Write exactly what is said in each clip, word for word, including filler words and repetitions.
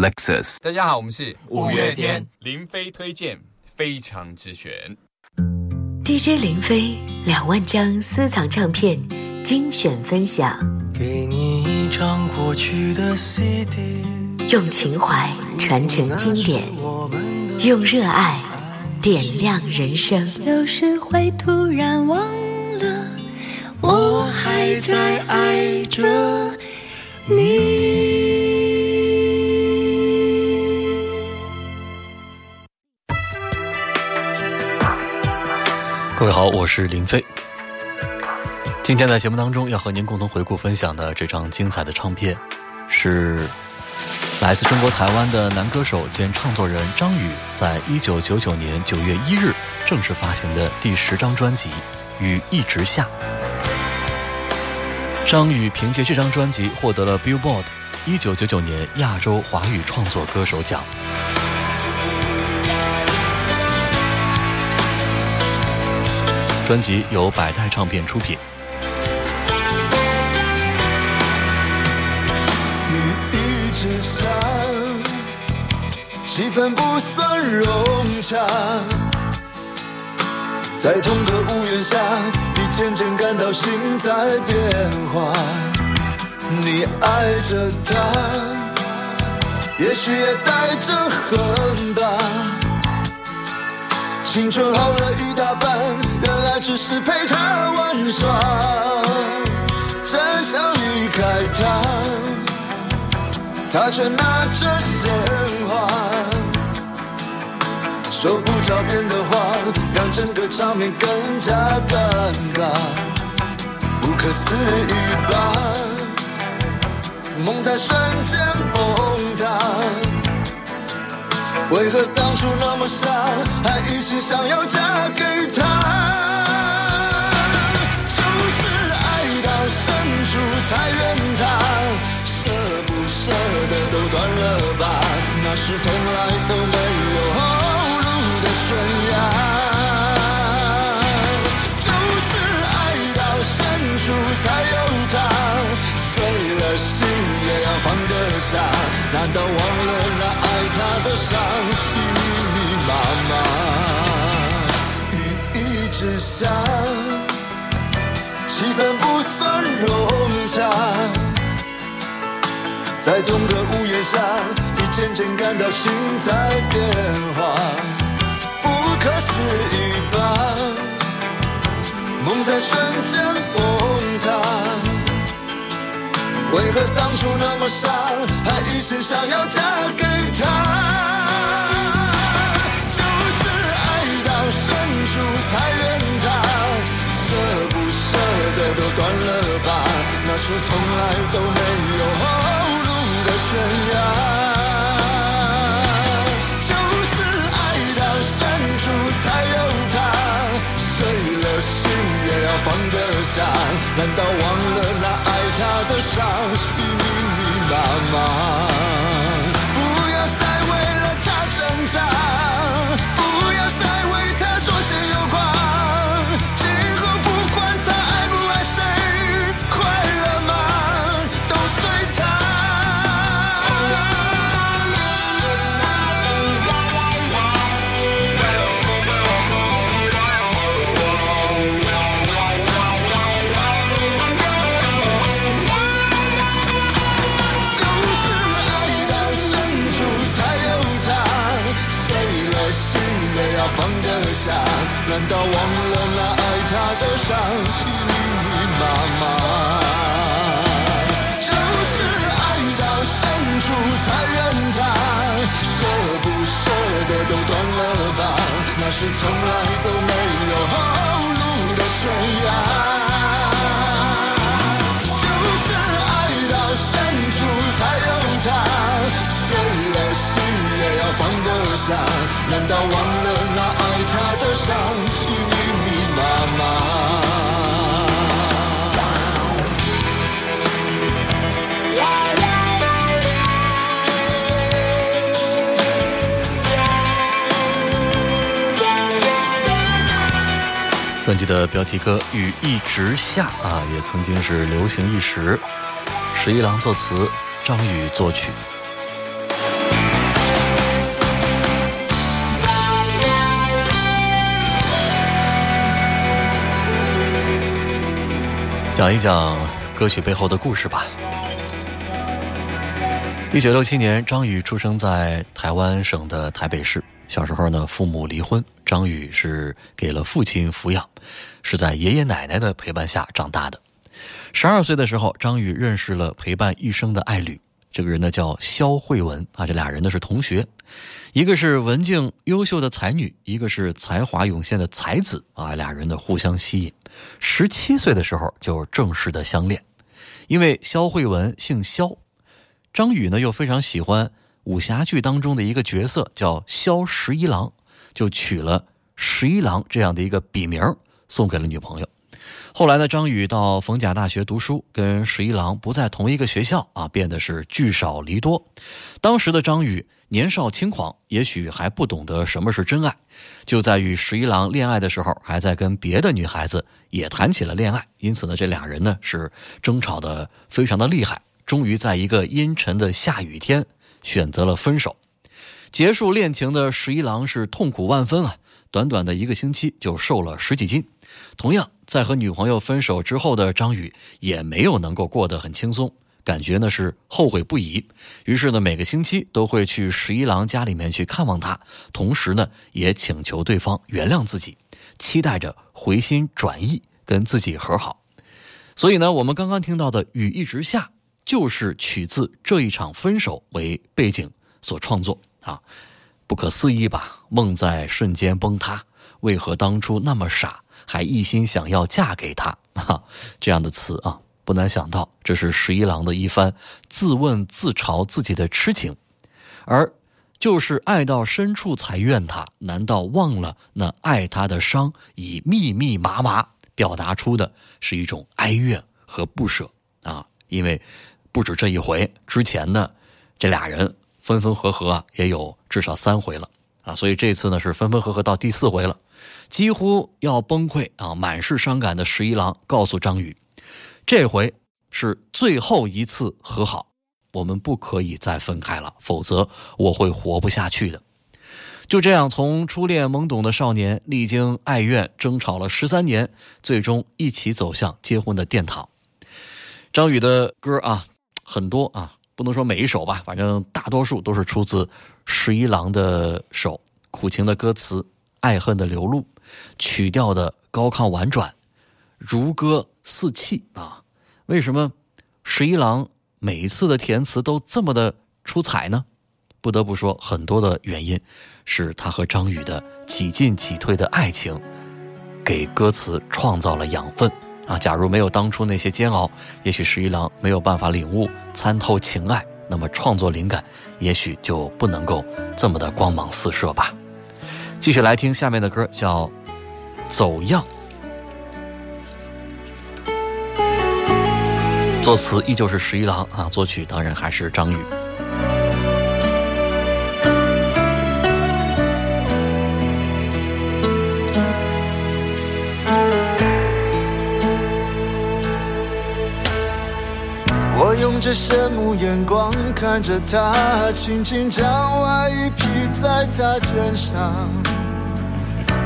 Lexus。 大家好，我们是五月天，林飞推荐非常之选。 D J 林飞两万张私藏唱片精选分享，给你一张过去的 C D， 用情怀传承经典，用热爱点亮人生。有时会突然忘了，我还在爱着你。各位好，我是林飞。今天在节目当中要和您共同回顾分享的这张精彩的唱片，是来自中国台湾的男歌手兼唱作人张宇在一九九九年九月一日正式发行的第十张专辑《雨一直下》。张宇凭借这张专辑获得了 Billboard 一九九九年亚洲华语创作歌手奖。专辑由百代唱片出品。雨一直下，气氛不算融洽，在同个屋檐下，你渐渐感到心在变化。你爱着他，也许也带着恨吧。青春耗了一大半，原来只是陪他玩耍。真想离开他，他却拿着鲜花，说不着边的话，让整个场面更加尴尬。不可思议吧，梦在瞬间崩塌。为何当初那么傻，还一心想要嫁给他？就是爱到深处才怨他，舍不舍得都断了吧，那是从来都没有后路的悬崖。就是爱到深处才有他，碎了心也要放得下，难道忘了那？他的伤已密密麻麻，雨一直下，气氛不算融洽，在同个屋檐下，你渐渐感到心在变化，不可思议吧，梦在瞬间崩塌。为何当初那么傻，还一心想要嫁给他？就是爱到深处才怨他，舍不舍得都断了吧，那是从来都没有后路的悬崖。就是爱到深处才有他，碎了心也要放得下，难道忘了那？他的伤已密密麻麻，不要再为了他挣扎，不要再为他左心右挂。今后不管他爱不爱谁，快乐吗？都随难道忘了那爱他的伤已密密麻麻？就是爱到深处才怨他，舍不舍得都断了吧，那是从来都没有后路的悬崖。就是爱到深处才有他，碎了心也要放得下，难道忘了那爱他的伤已密密麻麻？专辑的标题歌《雨一直下》啊，也曾经是流行一时。十一郎作词，张宇作曲。讲一讲歌曲背后的故事吧。一九六七年，张宇出生在台湾省的台北市。小时候呢，父母离婚，张宇是给了父亲抚养，是在爷爷奶奶的陪伴下长大的。十二岁的时候，张宇认识了陪伴一生的爱侣，这个人呢叫肖慧文啊，这俩人呢是同学，一个是文静优秀的才女，一个是才华涌现的才子啊，俩人呢互相吸引。十七岁的时候就正式的相恋，因为肖慧文姓肖，张宇呢又非常喜欢武侠剧当中的一个角色叫萧十一郎，就取了十一郎这样的一个笔名送给了女朋友。后来呢，张宇到逢甲大学读书，跟十一郎不在同一个学校啊，变得是聚少离多。当时的张宇年少轻狂，也许还不懂得什么是真爱，就在与十一郎恋爱的时候，还在跟别的女孩子也谈起了恋爱。因此呢，这俩人呢是争吵得非常的厉害，终于在一个阴沉的下雨天选择了分手。结束恋情的十一郎是痛苦万分啊，短短的一个星期就瘦了十几斤。同样，在和女朋友分手之后的张宇也没有能够过得很轻松，感觉呢是后悔不已。于是呢，每个星期都会去十一郎家里面去看望他，同时呢也请求对方原谅自己，期待着回心转意跟自己和好。所以呢，我们刚刚听到的《雨一直下》就是取自这一场分手为背景所创作啊，不可思议吧？梦在瞬间崩塌，为何当初那么傻，还一心想要嫁给他啊？这样的词啊，不难想到，这是十一郎的一番自问自嘲自己的痴情。而就是爱到深处才怨他，难道忘了那爱他的伤已密密麻麻，表达出的是一种哀怨和不舍啊？因为不止这一回，之前呢这俩人分分合合啊，也有至少三回了啊，所以这次呢是分分合合到第四回了，几乎要崩溃啊！满是伤感的十一郎告诉张宇，这回是最后一次和好，我们不可以再分开了，否则我会活不下去的。就这样，从初恋懵懂的少年，历经爱怨争吵了十三年，最终一起走向结婚的殿堂。张宇的歌啊很多啊，不能说每一首吧，反正大多数都是出自十一郎的手，苦情的歌词，爱恨的流露，曲调的高亢婉转，如歌似泣啊。为什么十一郎每一次的填词都这么的出彩呢？不得不说，很多的原因是他和张宇的几进几退的爱情给歌词创造了养分啊，假如没有当初那些煎熬，也许十一郎没有办法领悟参透情爱，那么创作灵感也许就不能够这么的光芒四射吧。继续来听下面的歌，叫《走样》，作词依旧是十一郎啊，作曲当然还是张宇。这羡慕眼光看着他，轻轻将外衣披在他肩上，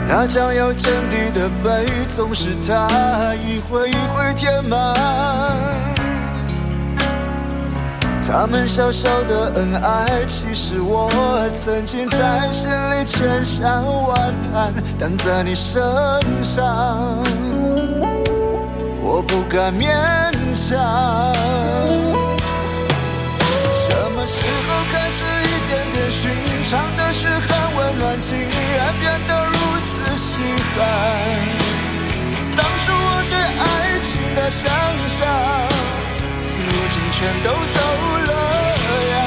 那将要见底的杯总是他一回一回填满。他们小小的恩爱，其实我曾经在心里千山万盼，但在你身上我不敢勉强。时候开始一点点寻常的嘘寒问暖，竟然变得如此稀罕。当初我对爱情的想象，如今全都走了样。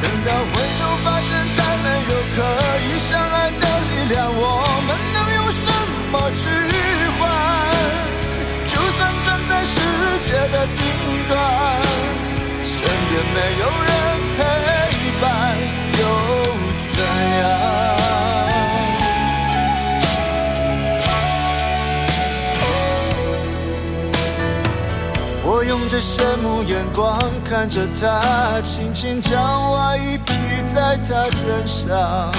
等到回头发现，再没有可以相爱的力量，我们能用什么去换？就算站在世界的顶端，也没有人陪伴，又怎样？我用着羡慕眼光看着他，轻轻将外衣披在他肩上，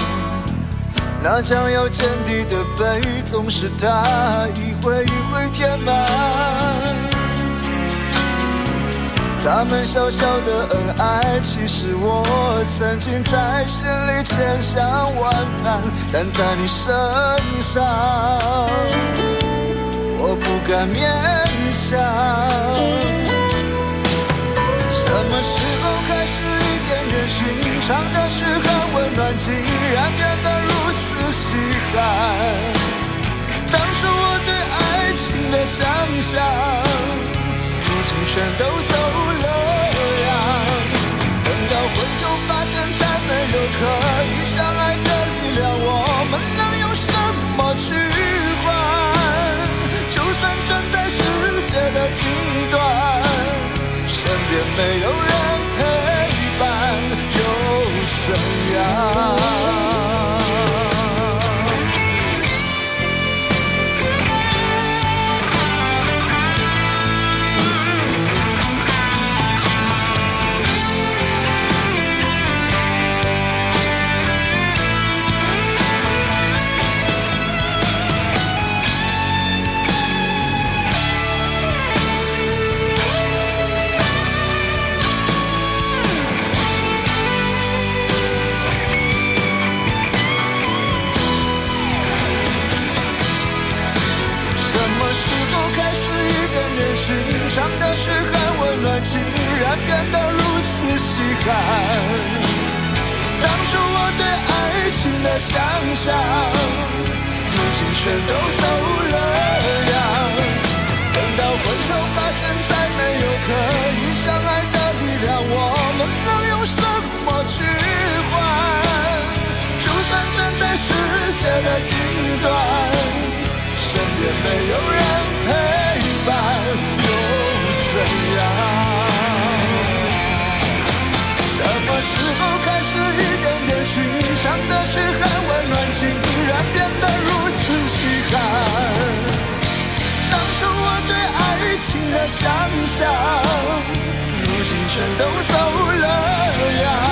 那将要见底的杯总是他一回一回填满。他们小小的恩爱，其实我曾经在心里千山万盼，但在你身上我不敢勉强。什么时候开始一点点寻常的时刻温暖，竟然变得如此稀罕？当初我对爱情的想象，如今全都走了样。等到回头发现，再没有可以相爱的力量，我们能用什么去换？就算站在世界的顶端，身边没有人陪伴，又怎样？当初我对爱情的想象，如今全都走了样。等到回头发现，再没有可以相爱的力量，我们能用什么去换？就算站在世界的顶端，身边没有人陪伴，又怎样？时候开始一点点寻常的嘘寒温暖，竟然变得如此稀罕。当初我对爱情的想象，如今全都走了样。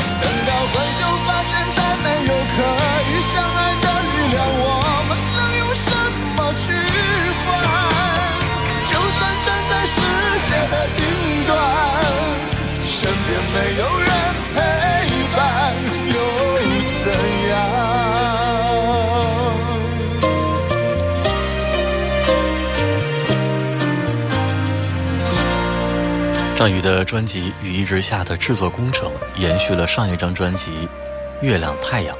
等到回头发现，再没有可以相爱的力量，我们能用什么去换？就算站在世界的顶端，身边没有人陪伴，又怎样？张宇的专辑《雨一直下》的制作工程延续了上一张专辑《月亮太阳》，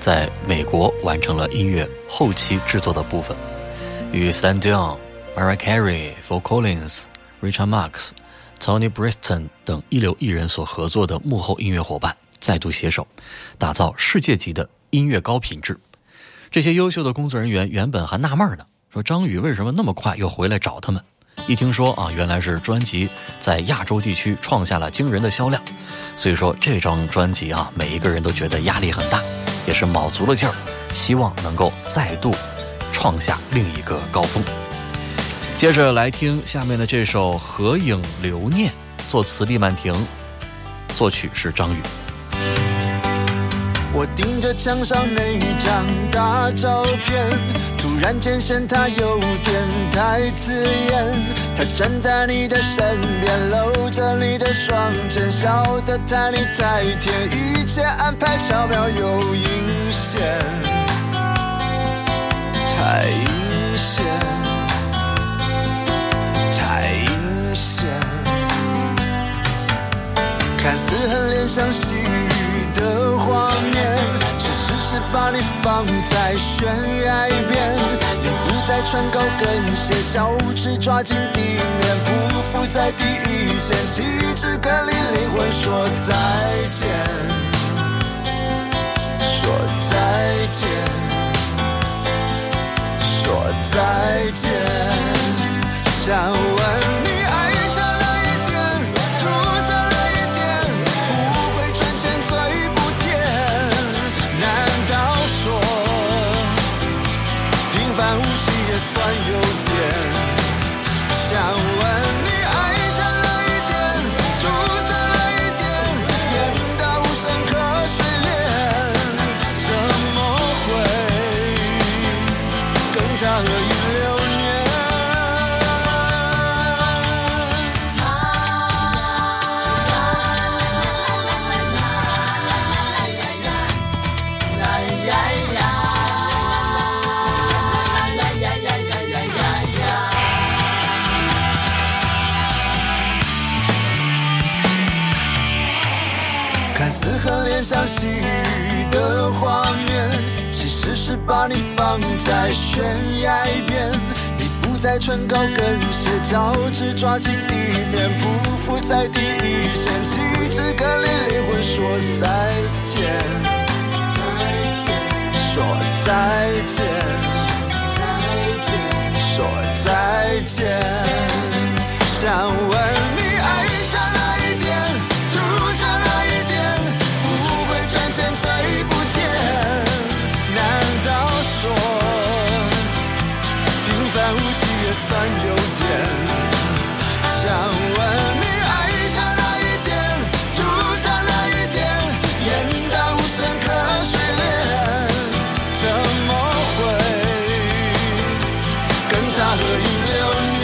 在美国完成了音乐后期制作的部分，与 Celine Dion、Maria Carey、Phil Collins、Richard Marx、Tony Bristow 等一流艺人所合作的幕后音乐伙伴再度携手，打造世界级的音乐高品质。这些优秀的工作人员原本还纳闷呢，说张宇为什么那么快又回来找他们？一听说啊，原来是专辑在亚洲地区创下了惊人的销量，所以说这张专辑啊，每一个人都觉得压力很大，也是卯足了劲儿，希望能够再度创下另一个高峰。接着来听下面的这首《合影留念》，作词李曼婷，作曲是张宇。我盯着墙上那一张大照片，突然间嫌它有点太刺眼。它站在你的身边，搂着你的双肩，笑得太腻太甜，一切安排巧妙又阴险，太阴险。看似很怜香惜玉的画面，只是是把你放在悬崖边。你不再穿高跟鞋，脚趾抓紧地面，匍匐在第一线，气质跟你灵魂说再见，说再见，说再见。想问你算有点，想问你爱他了一点，吐他了一点，演到无声可碎裂，怎么会跟他合影留念？死恨脸上细雨的画面，其实是把你放在悬崖边，你不再穿高跟鞋，脚趾抓紧地面，匍匐在第一线，气质跟你灵魂说再见，再见，说再见，再见，说再见，想问你爱在哪一点，住在哪一点，不会转身追不见，难道说平凡无奇也算优点，想问你爱在哪一点，住在哪一点，眼到无声可水脸，怎么会跟他合影留念，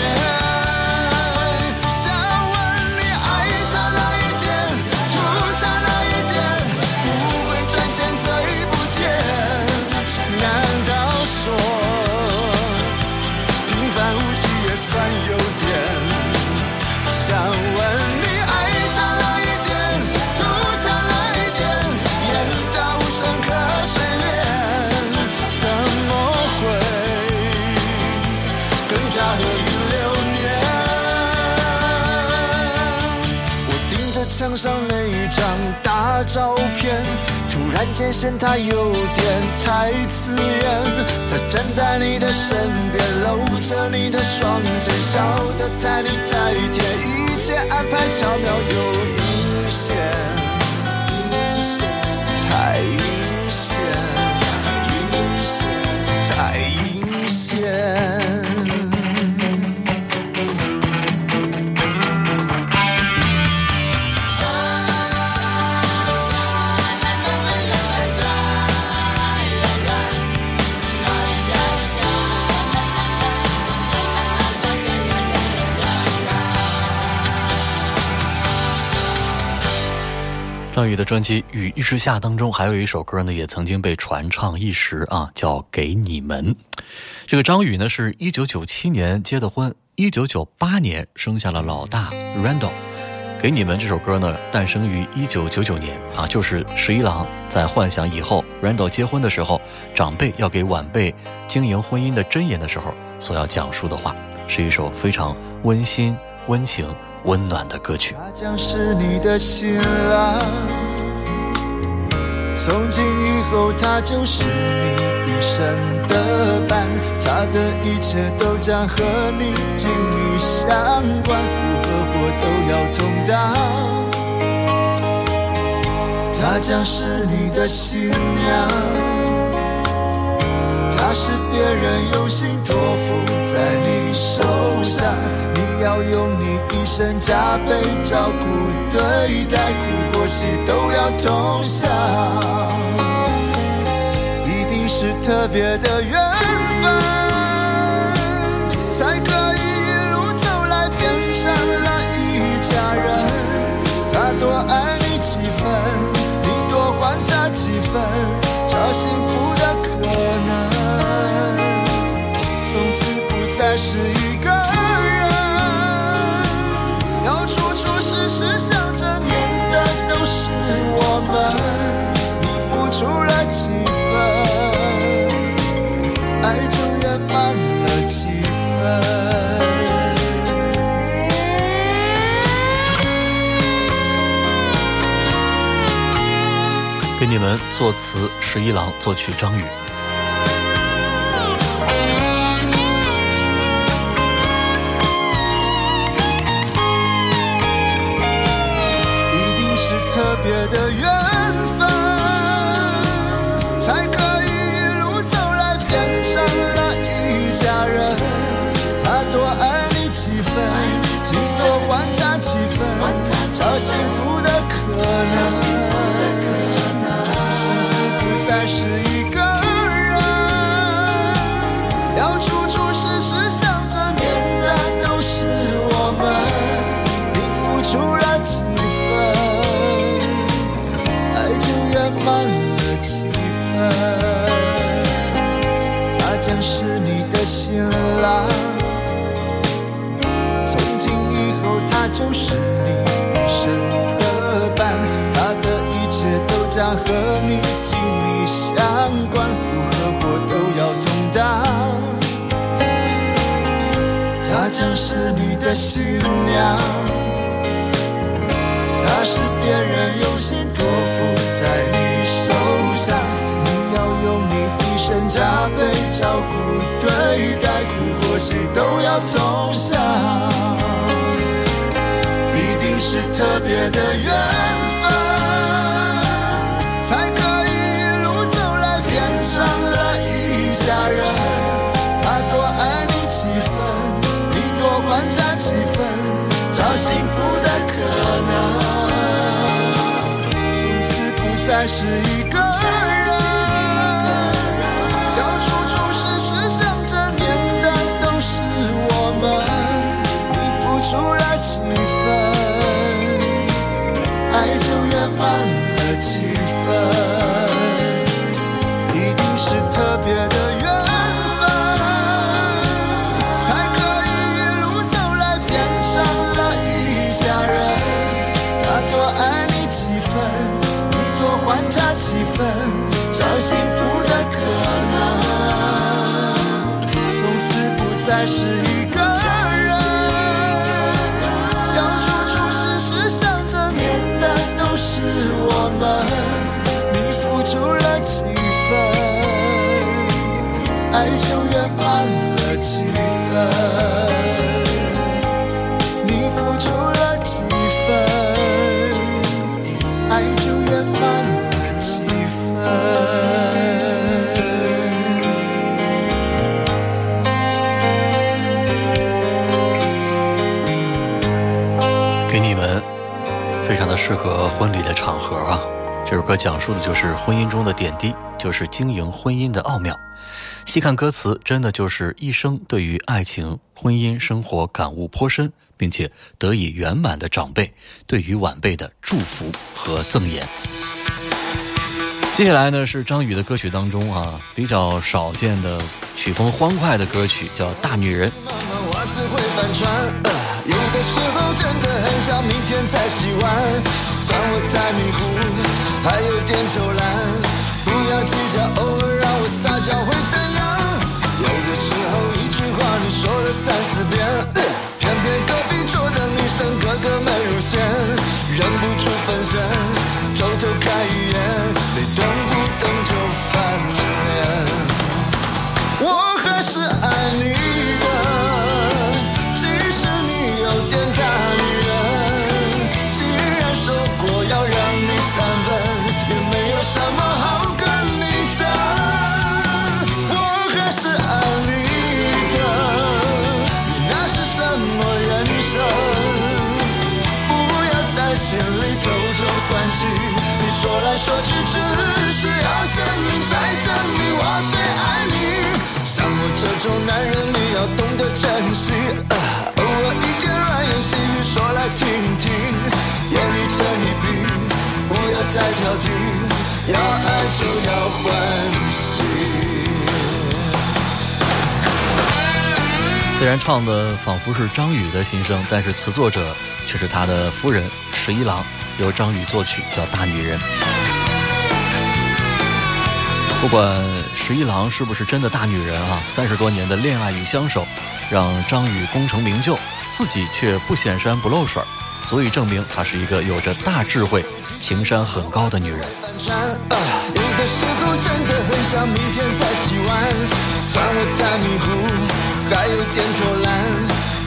墙上那一张大照片，突然间嫌他有点太刺眼，他站在你的身边，搂着你的双肩，笑得太腻太甜，一切安排巧妙又阴险，太阴险，太阴险。张宇的专辑《雨一直下》当中还有一首歌呢，也曾经被传唱一时啊，叫《给你们》。这个张宇呢是一九九七年结的婚，一九九八年生下了老大 Randall。 给你们这首歌呢诞生于一九九九年啊，就是十一郎在幻想以后 Randall 结婚的时候，长辈要给晚辈经营婚姻的箴言的时候所要讲述的话，是一首非常温馨温情温暖的歌曲。他将是你的新郎，从今以后他就是你一生的伴，他的一切都将和你紧密相关，福和祸都要同当。他将是你的新娘，他是别人用心托付在你手上，你要用你一生加倍照顾对待，苦或喜都要同享，一定是特别的缘分，才可以一路走来变成了一家人。他多爱你几分，你多还他几分，找幸福的可能，从此不再是一个人，只想着念的都是我们，你付出了几分，爱就圆满了几分。给你们，作词十一郎，作曲张宇。找幸福的可能，从此不再是一个人，要处处时时想着念的都是我们，你付出了几分，爱就圆满了几分。他将是你的新郎，从今以后他就是你一生的伴，他的一切想和你紧密相关，福和祸都要同当。她将是你的新娘，她是别人用心托付在你手上，你要用你毕生加倍照顾对待，苦或喜都要同享，必定是特别的缘分。家人，他多爱你几分，你多还他几分，找幸福的可能，从此不再是一个人，到处处是事，想着面的都是我们，你付出了几分，爱就圆满了几分，一定是特别的。找幸福的可能，从此不再是一个人，到处处是事，想着念的都是我们，你付出了几分，爱就圆满了几分，你付出了几分，爱就圆满了几分。给你们，非常的适合婚礼的场合啊！这首歌讲述的就是婚姻中的点滴，就是经营婚姻的奥妙。细看歌词，真的就是一生对于爱情、婚姻生活感悟颇深，并且得以圆满的长辈对于晚辈的祝福和赠言。接下来呢是张宇的歌曲当中啊比较少见的曲风欢快的歌曲，叫《大女人》。妈妈我自会反穿、呃、有的时候真的很想明天才洗完，算我太迷糊，还有点偷懒，不要计较，偶尔让我撒娇会怎样？有的时候一句话你说了三四遍、呃、偏偏隔壁桌的女生个个美如仙，忍不住分身偷偷开语言，你等不等就翻脸，我还是爱你的，即使你有点大女人，既然说过要让你三分，也没有什么好跟你争，我还是爱你的，你那是什么人生，不要在心里偷偷算计，说来说去只是要证明再证明我最爱你，像我这种男人你要懂得珍惜、啊、偶尔一点软言细语说来听听，眼里这一笔不要再挑剔，要爱就要欢喜。虽然唱的仿佛是张宇的心声，但是词作者却是他的夫人十一郎，由张宇作曲，叫《大女人》。不管十一郎是不是真的大女人啊，三十多年的恋爱与相守，让张宇功成名就，自己却不显山不露水，足以证明她是一个有着大智慧、情商很高的女人。有的时候真的很想明天才洗完，算我太迷糊，还有点偷懒，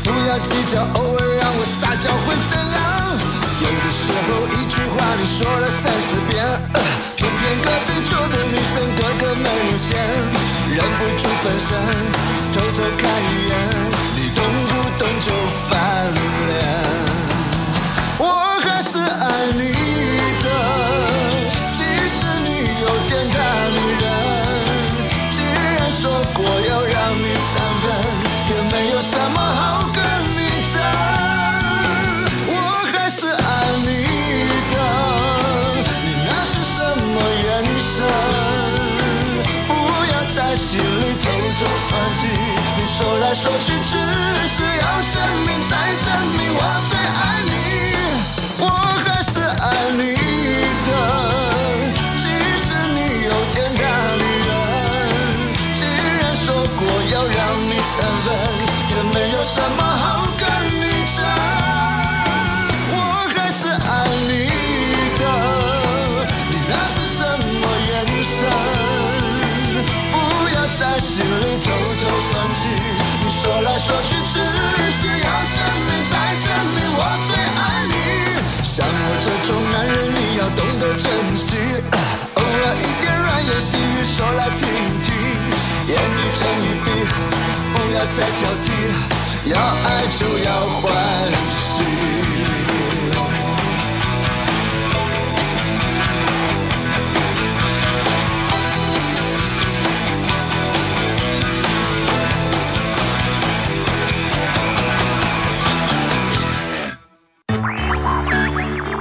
不要计较，偶尔让我撒娇会怎样？有的时候一句话你说了三四遍、呃、偏偏隔壁桌的女生个个美如仙，忍不住分身偷偷看一眼，你动不动就翻脸，我还是爱你的，即使你有点大女人，既然说过要让你三分，也没有什么好跟你争，心里偷偷算计，你说来说去只是要证明再证明我最爱你，我还是爱你的，太挑剔，要爱就要欢喜。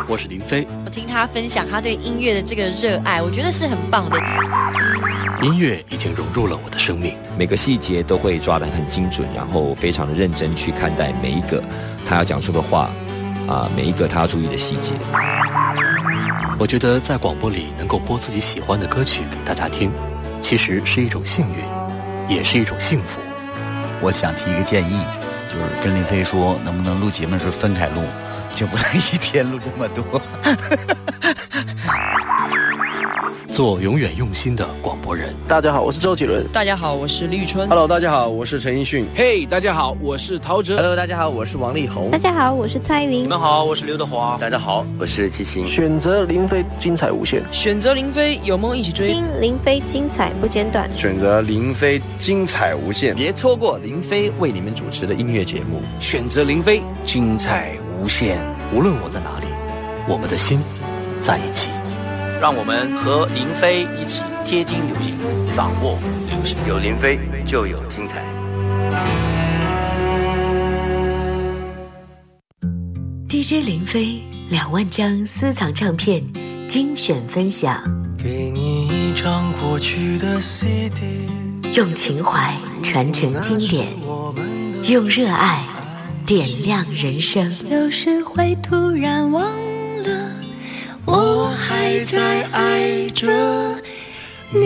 我是林飞，我听他分享他对音乐的这个热爱，我觉得是很棒的。音乐已经融入了我的生命，每个细节都会抓得很精准，然后非常的认真去看待每一个他要讲出的话，啊、呃，每一个他要注意的细节。我觉得在广播里能够播自己喜欢的歌曲给大家听，其实是一种幸运，也是一种幸福。我想提一个建议，就是跟林飞说，能不能录节目是分开录，就不能一天录这么多。做永远用心的广播人。大家好，我是周杰伦。大家好，我是李宇春。 Hello， 大家好，我是陈奕迅。嘿、hey， 大家好，我是陶喆。 Hello， 大家好，我是王力宏。大家好，我是蔡依林。你们好，我是刘德华。大家好，我是齐秦。选择林飞，精彩无限。选择林飞，有梦一起追。听林飞，精彩不间断。选择林飞，精彩无限。别错过林飞为你们主持的音乐节目。选择林飞，精彩无限。无论我在哪里，我们的心在一起。让我们和林飞一起贴近流行，掌握流行。有林飞就有精彩。D J 林飞两万张私藏唱片精选分享，给你一张过去的 C D， 用情怀传承经典，用热爱点亮人生。有时会突然忘了。我还在爱着你。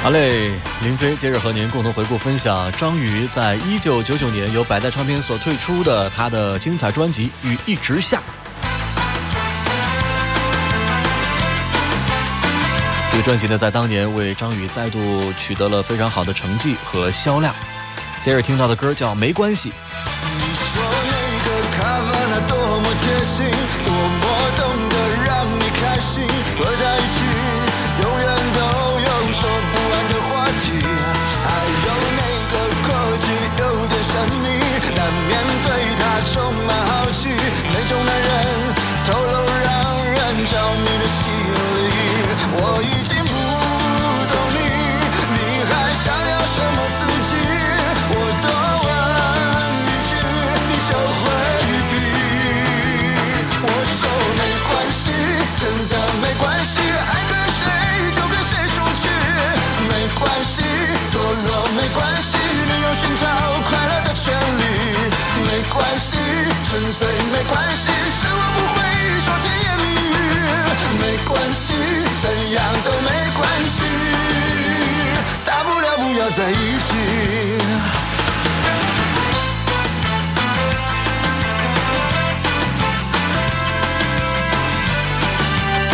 好嘞，林飞接着和您共同回顾分享张宇在一九九九年由百代唱片所推出的他的精彩专辑《雨一直下》。这个专辑呢，在当年为张宇再度取得了非常好的成绩和销量。接着听到的歌叫《没关系》。你说那个卡瓦那多么贴心，多么懂得让你开心，和他一起永远都有说不完的话题。还有那个国际有点神秘，难免对他充满好奇，那种男人透露让人着迷的吸引力。我已经不懂你，你还想要什么自己？我多问一句，你就回避。我说没关系，真的没关系，爱跟谁就跟谁出去，没关系，堕落没关系，你有寻找快乐的权利，没关系，纯粹没关系，是我不会说甜言蜜语。没关系，怎样都没关系，大不了不要在一起。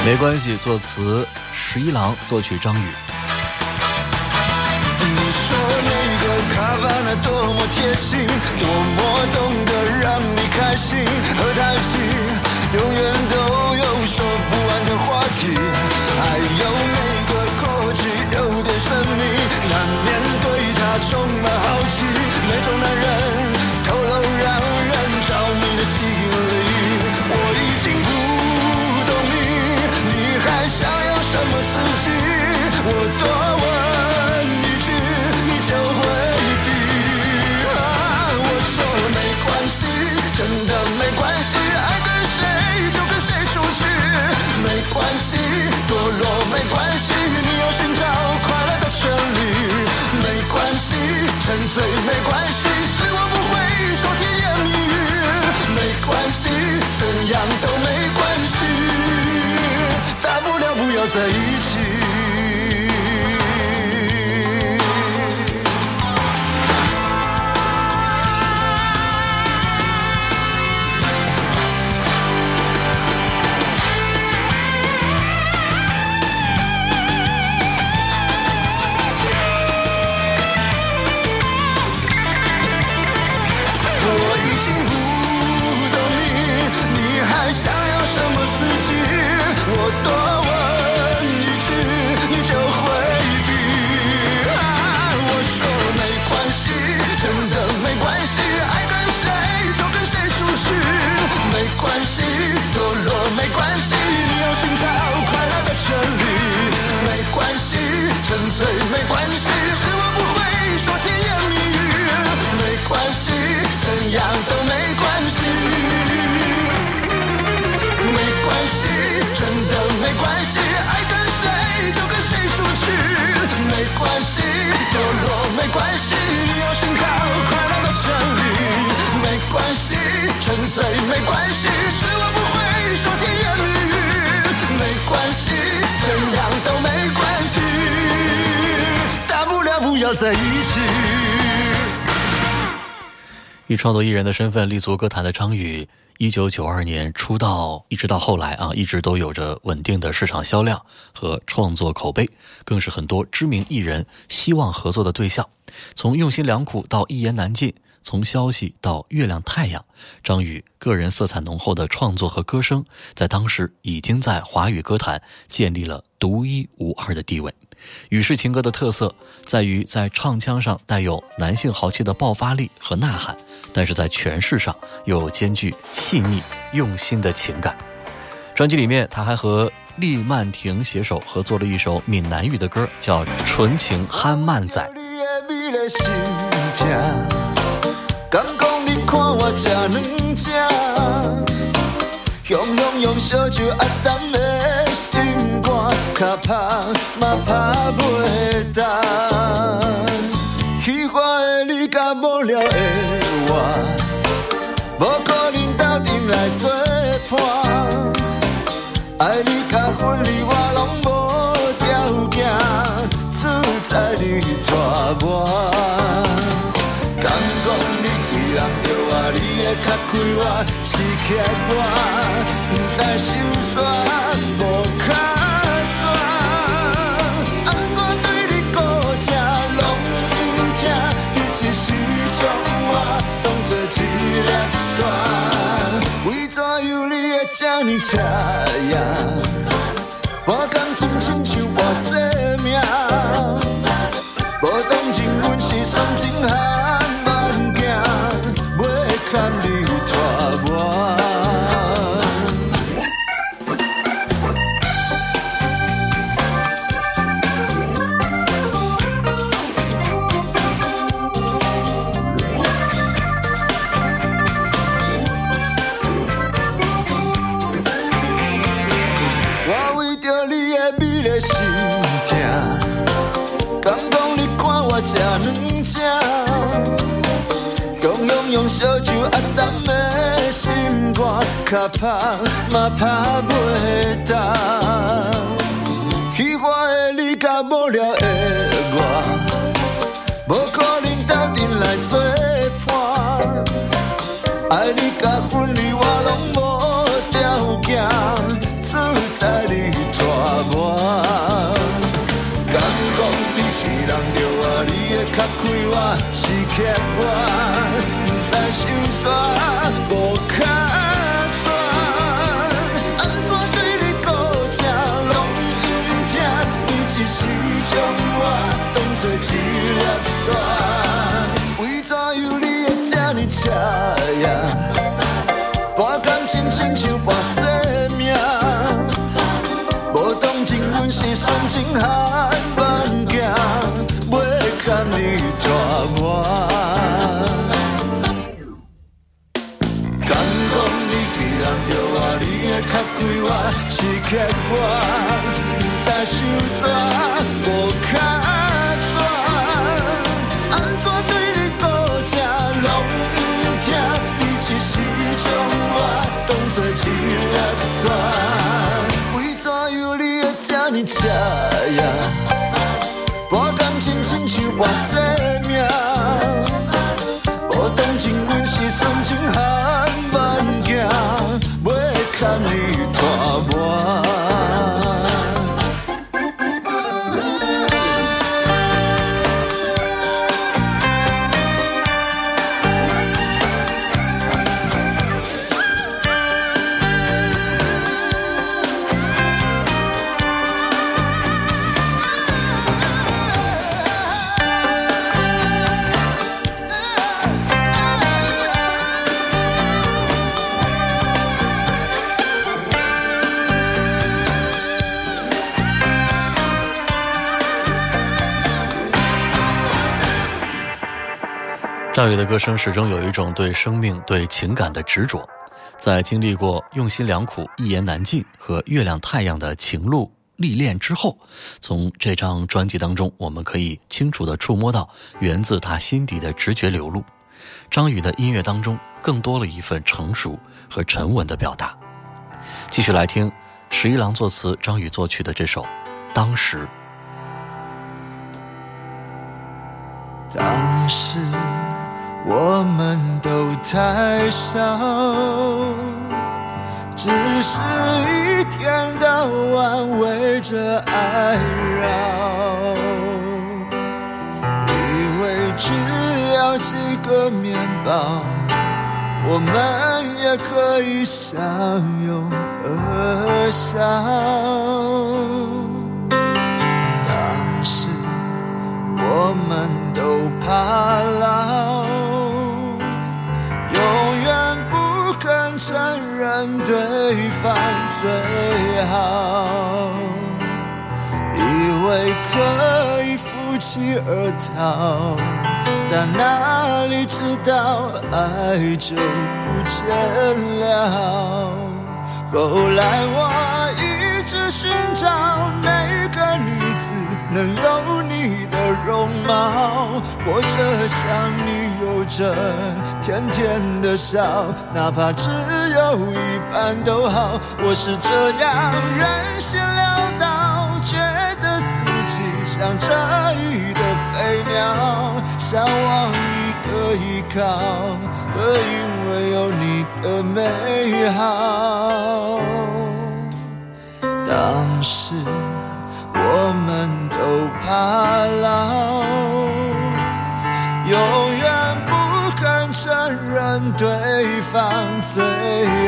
没关系，作词十一郎，作曲张宇。你说那个卡瓦那多么贴心，多么懂得让你开心，和他一起永远都有说不完的话题，还有那个口气有点神秘，难免对他充满好奇，那种男人透露让人着迷的吸引力。我已经不懂你，你还想要什么自己？我多问一句，你就回避。啊，我说没关系，真的没关系，爱跟谁？没关系，堕落没关系，你有寻找快乐的权利。没关系，沉醉没关系，是我不会说甜言蜜语。没关系，怎样都没关系，大不了不要在一起。想要什么刺激？总要在一起。以创作艺人的身份立足歌坛的张宇，一九九二年出道，一直到后来啊，一直都有着稳定的市场销量和创作口碑，更是很多知名艺人希望合作的对象。从用心良苦到一言难尽，从消息到月亮太阳，张宇个人色彩浓厚的创作和歌声在当时已经在华语歌坛建立了独一无二的地位。雨式情歌的特色在于在唱腔上带有男性豪气的爆发力和呐喊，但是在诠释上又兼具细腻用心的情感。专辑里面他还和厉曼婷携手合作了一首闽南语的歌，叫《纯情憨慢仔》。敢讲你看我吃软吃，用用用烧酒阿淡的心肝，脚拍嘛拍袂动。喜欢的你甲无聊的我，无可能斗阵来做伴。爱你甲分离我拢无条件，只在你拖我。敢讲你去人着我，你会较开我，是欠我，不知收煞无脚爪，安怎对你孤食拢痛？你一时将我当作一粒沙，为怎样你会这呢赤呀？我讲真心像我生命，无当情阮是双情海。烧酒阿淡的心肝，脚拍嘛拍袂动。喜欢的你甲无聊的我，无可能斗阵来做伴。爱你甲分离我拢无条件，只在你拖我。敢讲你去人着我，你会较开我，是欠我。在心酸无脚爪，安怎对你孤食拢不听？你一时将我当作一粒沙，为怎样你会这呢赤呀？我感情亲像半生命，无当情阮是酸情海万件，袂堪你拖磨。较开我是欠我，不知收煞无脚爪，安怎对你孤食拢不听？你一时将我当作一粒沙，为怎样你会这呢赤呀？我感情亲像我生命，无当情阮是酸情海万件。张宇的歌声始终有一种对生命、对情感的执着，在经历过用心良苦、一言难尽和月亮太阳的情路历练之后，从这张专辑当中，我们可以清楚地触摸到源自他心底的直觉流露。张宇的音乐当中更多了一份成熟和沉稳的表达。继续来听十一郎作词、张宇作曲的这首《当时》。当时我们都太少，只是一天到晚围着爱绕，以为只要几个面包我们也可以相拥而笑。当时我们都怕老，永远不肯承认对方最好，以为可以夫妻而逃，但哪里知道爱就不见了。后来我一直寻找每个女子能有你的容貌，活着像你有着甜甜的笑，哪怕只有一半都好。我是这样任性潦倒，觉得自己像这一的飞鸟，向往一个依靠，和因为有你的美好。当时我们都怕老，永远不肯承认对方最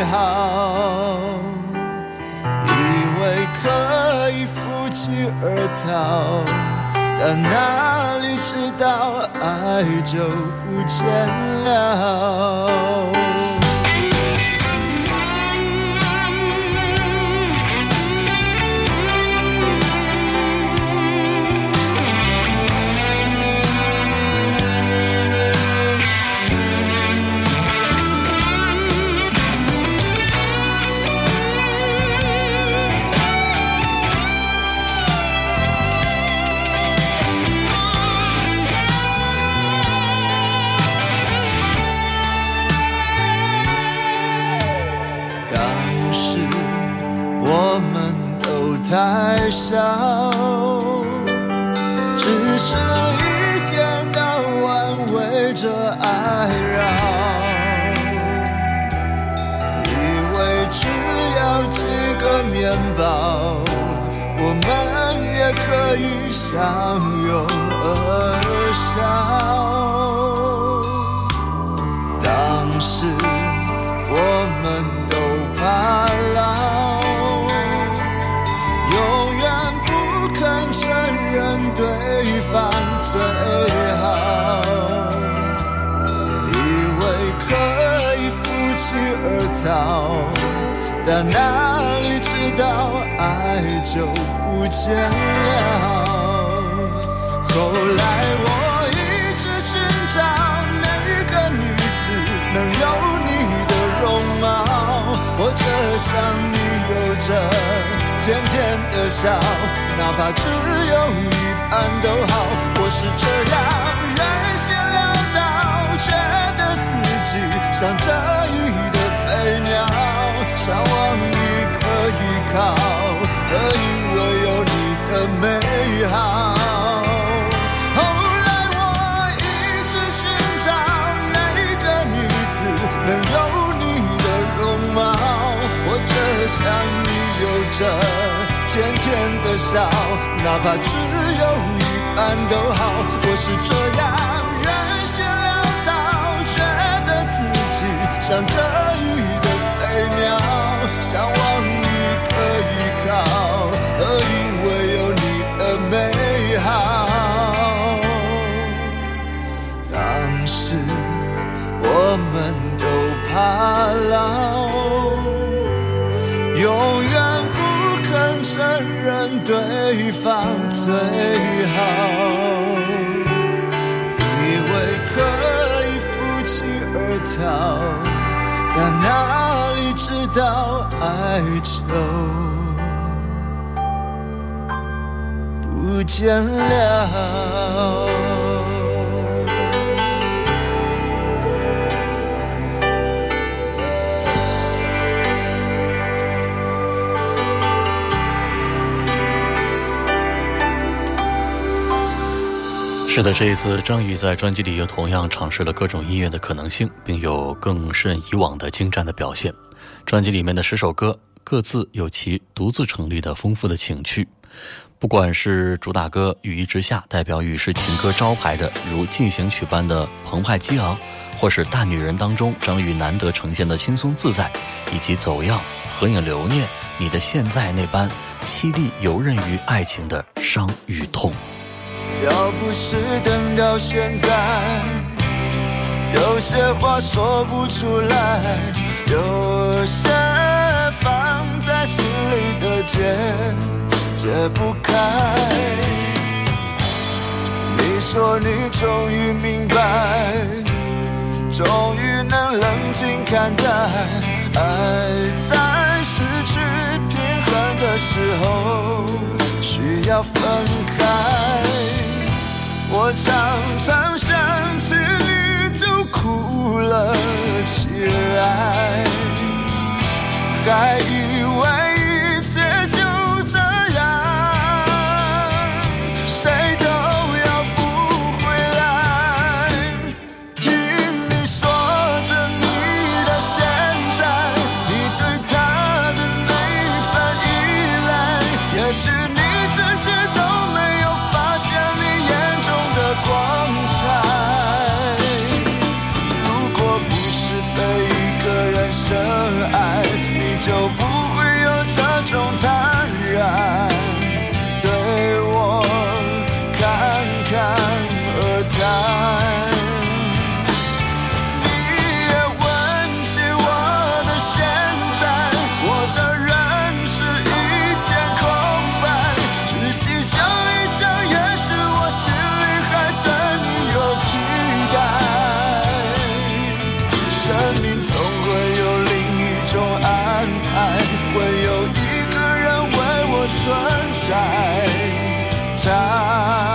好，以为可以夫妻而逃，但哪里知道爱就不见了。太少，只是一天到晚围着爱绕，以为只要几个面包我们也可以相拥而笑。当时我们都怕老，对方最好，以为可以夫妻而逃，但哪里知道爱就不见了。后来我一直寻找那个女子能有你的容貌，活着像你有着甜甜的笑，哪怕只有一半都好。我是这样任性潦倒，觉得自己像这一的飞鸟，向往一个依靠，和因为有你的美好。后来我一直寻找那个女子能有你的容貌，活着像你有着甜甜的笑，哪怕只有一半都好。我是这样任性潦倒，觉得自己像这羽的飞鸟，向往一个依靠，而因为有你的美好。当时我们都怕老，永远承认对方最好，以为可以夫妻而逃，但哪里知道爱就不见了。是的，这一次张宇在专辑里又同样尝试了各种音乐的可能性，并有更甚以往的精湛的表现。专辑里面的十首歌各自有其独自成立的丰富的情趣，不管是主打歌《雨一直下》代表雨是情歌招牌的如进行曲般的澎湃激昂，或是《大女人》当中张宇难得呈现的轻松自在，以及《走样》《合影留念》《你的现在》那般犀利游刃于爱情的伤与痛。要不是等到现在，有些话说不出来，有些放在心里的结解不开。你说你终于明白，终于能冷静看待，爱在失去平衡的时候需要分开。我常常想起你就哭了起来，还以为一切就这样，谁都要不回来。听你说着你的现在，你对他的那份依赖，也许你自己都没有发现你眼中的光彩。如果不是被一个人深爱，你就不会有这种坦然对我侃侃而谈。你也问起我的现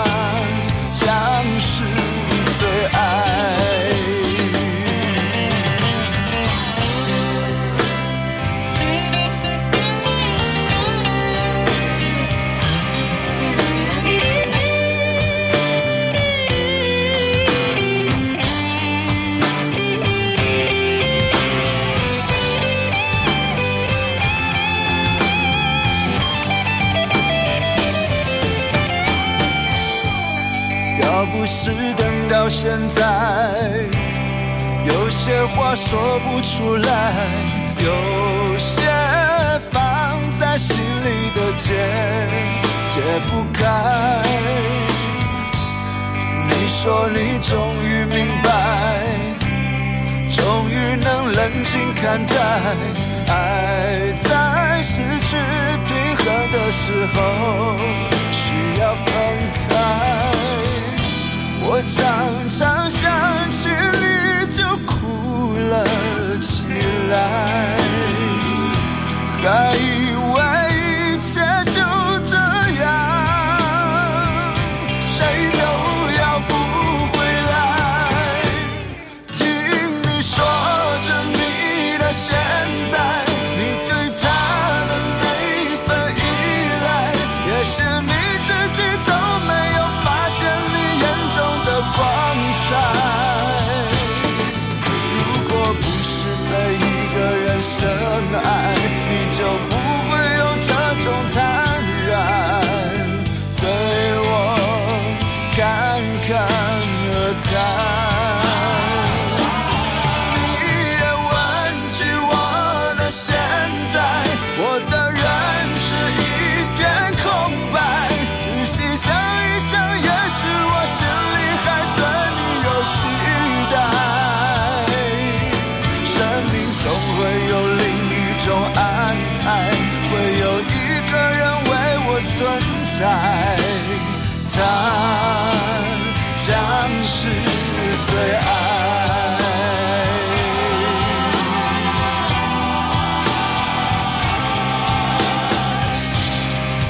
在，我的人是一片空白，仔细想一想，也许我心里还对你有期待。生命总会有另一种安排，会有一个人为我存在，他将是最爱。不是等到现在，有些话说不出来，有些放在心里的结解不开。你说你终于明白，终于能冷静看待，爱在失去平衡的时候需要分开。我常常想起你就哭了起来，还以为一切就这样，谁都要不回来。听你说着你的现在，你对他的那份依赖，也许你自己都没有发现光彩。如果不是被一个人深爱，你就不会有这种坦然对我侃侃而谈。你也问起我的现在，我的人是一片空白，仔细想一想，也许我心里在，它将是最爱。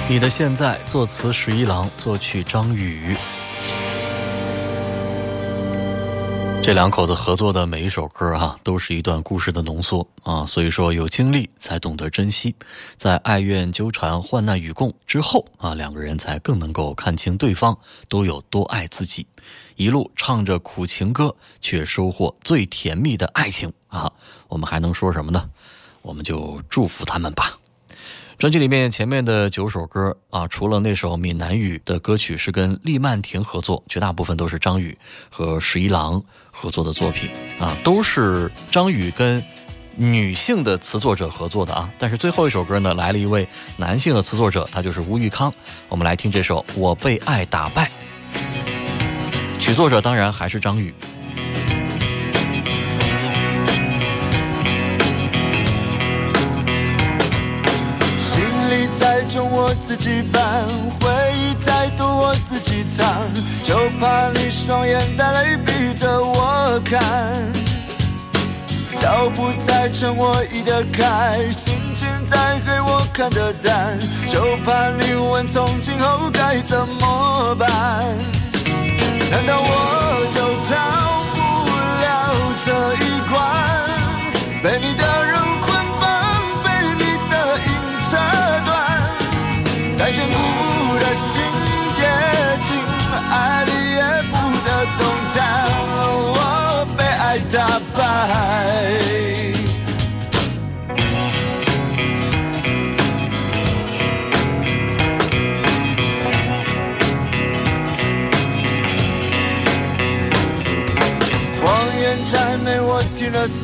你的现在，作词十一郎，作曲张宇。这两口子合作的每一首歌啊，都是一段故事的浓缩啊，所以说有经历才懂得珍惜，在爱怨纠缠、患难与共之后啊，两个人才更能够看清对方都有多爱自己，一路唱着苦情歌，却收获最甜蜜的爱情啊！我们还能说什么呢？我们就祝福他们吧。专辑里面前面的九首歌啊，除了那首闽南语的歌曲是跟厉曼婷合作，绝大部分都是张宇和十一郎合作的作品啊，都是张宇跟女性的词作者合作的啊。但是最后一首歌呢，来了一位男性的词作者，他就是吴玉康。我们来听这首《我被爱打败》，曲作者当然还是张宇。我自己搬，回忆再多我自己藏，就怕你双眼带泪逼着我看，脚步再沉我移得开，心情再黑我看得淡，就怕你问从今后该怎么办，难道我就逃不了这一关，被你的人捆绑，被你的影折断，再坚固的心也进爱里也不得动弹，我被爱打败。谎言太美我听了算，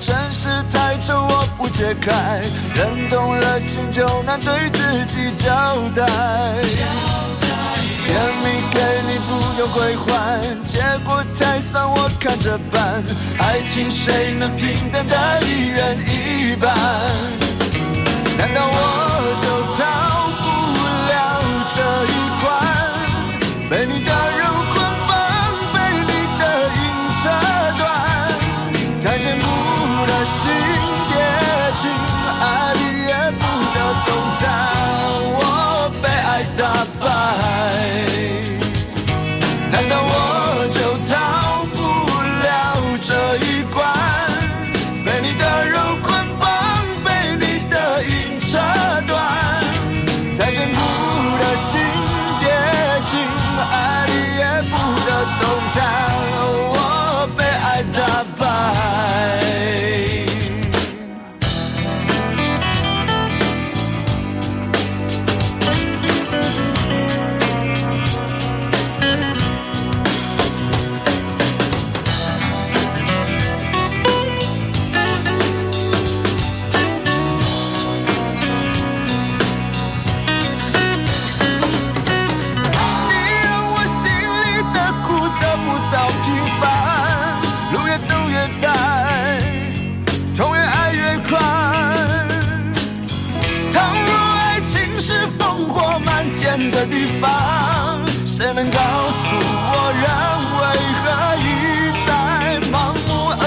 真实太丑我不解开，人懂了情就难对自己交代，甜蜜给你不用归还，结果太酸我看着办，爱情谁能平淡的一人一半，难道我就逃不了这一关，被你的人捆绑，被你的影扯断，再见不得心爱里也不得动弹，我被爱打败，难道我就逃不了这一关，被你的肉捆绑，被你的影扯断，再坚固的心跌进爱里也不得动弹，我被爱打败。的地方，谁能告诉我人为何一再盲目而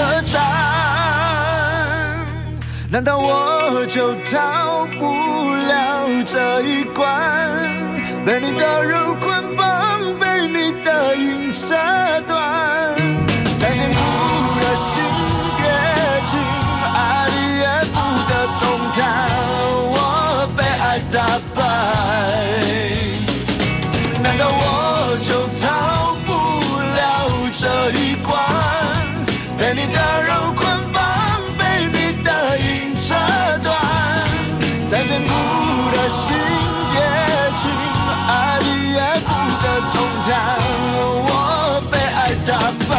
战？难道我就逃不了这一关？被你的肉捆绑，被你的影折断，再坚固的心跌进爱里也不得动弹，我被爱打败。难道我就逃不了这一关，被你的肉捆绑，被你的影扯断，再坚固的心跌进爱里也不得动弹，我被爱打败。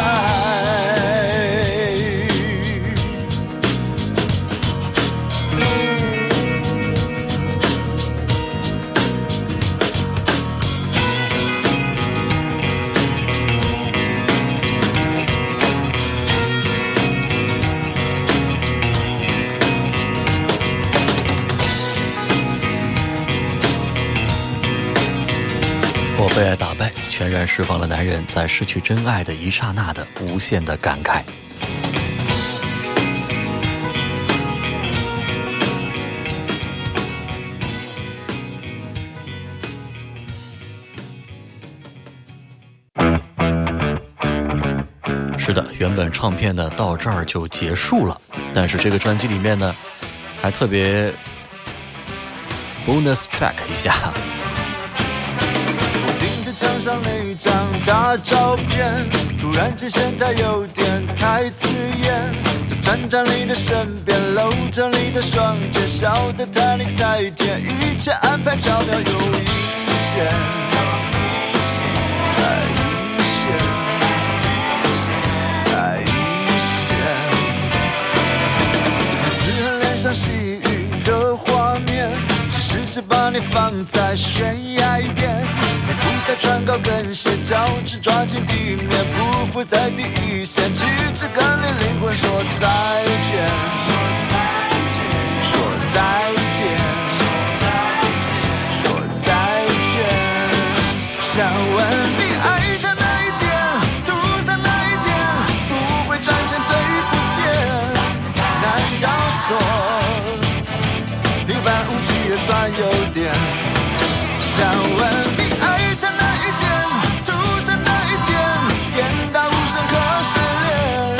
被爱打败，全然释放了男人在失去真爱的一刹那的无限的感慨。原本唱片呢到这儿就结束了，但是这个专辑里面呢还特别 bonus track 一下。我盯着墙上那一张大照片，突然之间它有点太刺眼，它站在你的身边，搂着你的双肩，笑得太腻太甜，一切安排巧妙又阴险。是把你放在悬崖边，你不再穿高跟鞋，脚趾抓紧地面，匍匐在第一线，直至跟你灵魂说再见，说再见，说再见，说再见。想问你爱他哪一点，图他哪一点，不会赚钱最不甜，难道说也算有点？想问你爱他哪一点，图他哪一点，眼大无声可碎裂，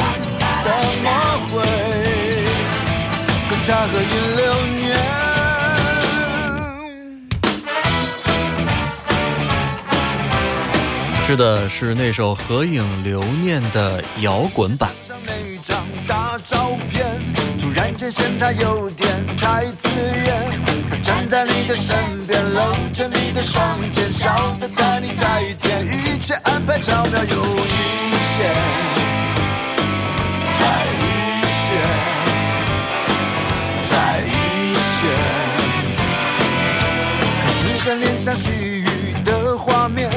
怎么会跟他合影留念？是的，是那首《合影留念》的摇滚版。突然间嫌他有点太刺眼，他站在你的身边，搂着你的双肩，笑得太腻太甜，一切安排巧妙又阴险，太阴险，太阴险。可是和脸上细雨的画面，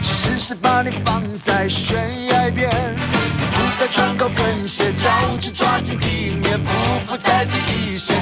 其实是把你放在悬崖边，不再穿高跟鞋，脚趾抓紧地面，匍匐在第一线。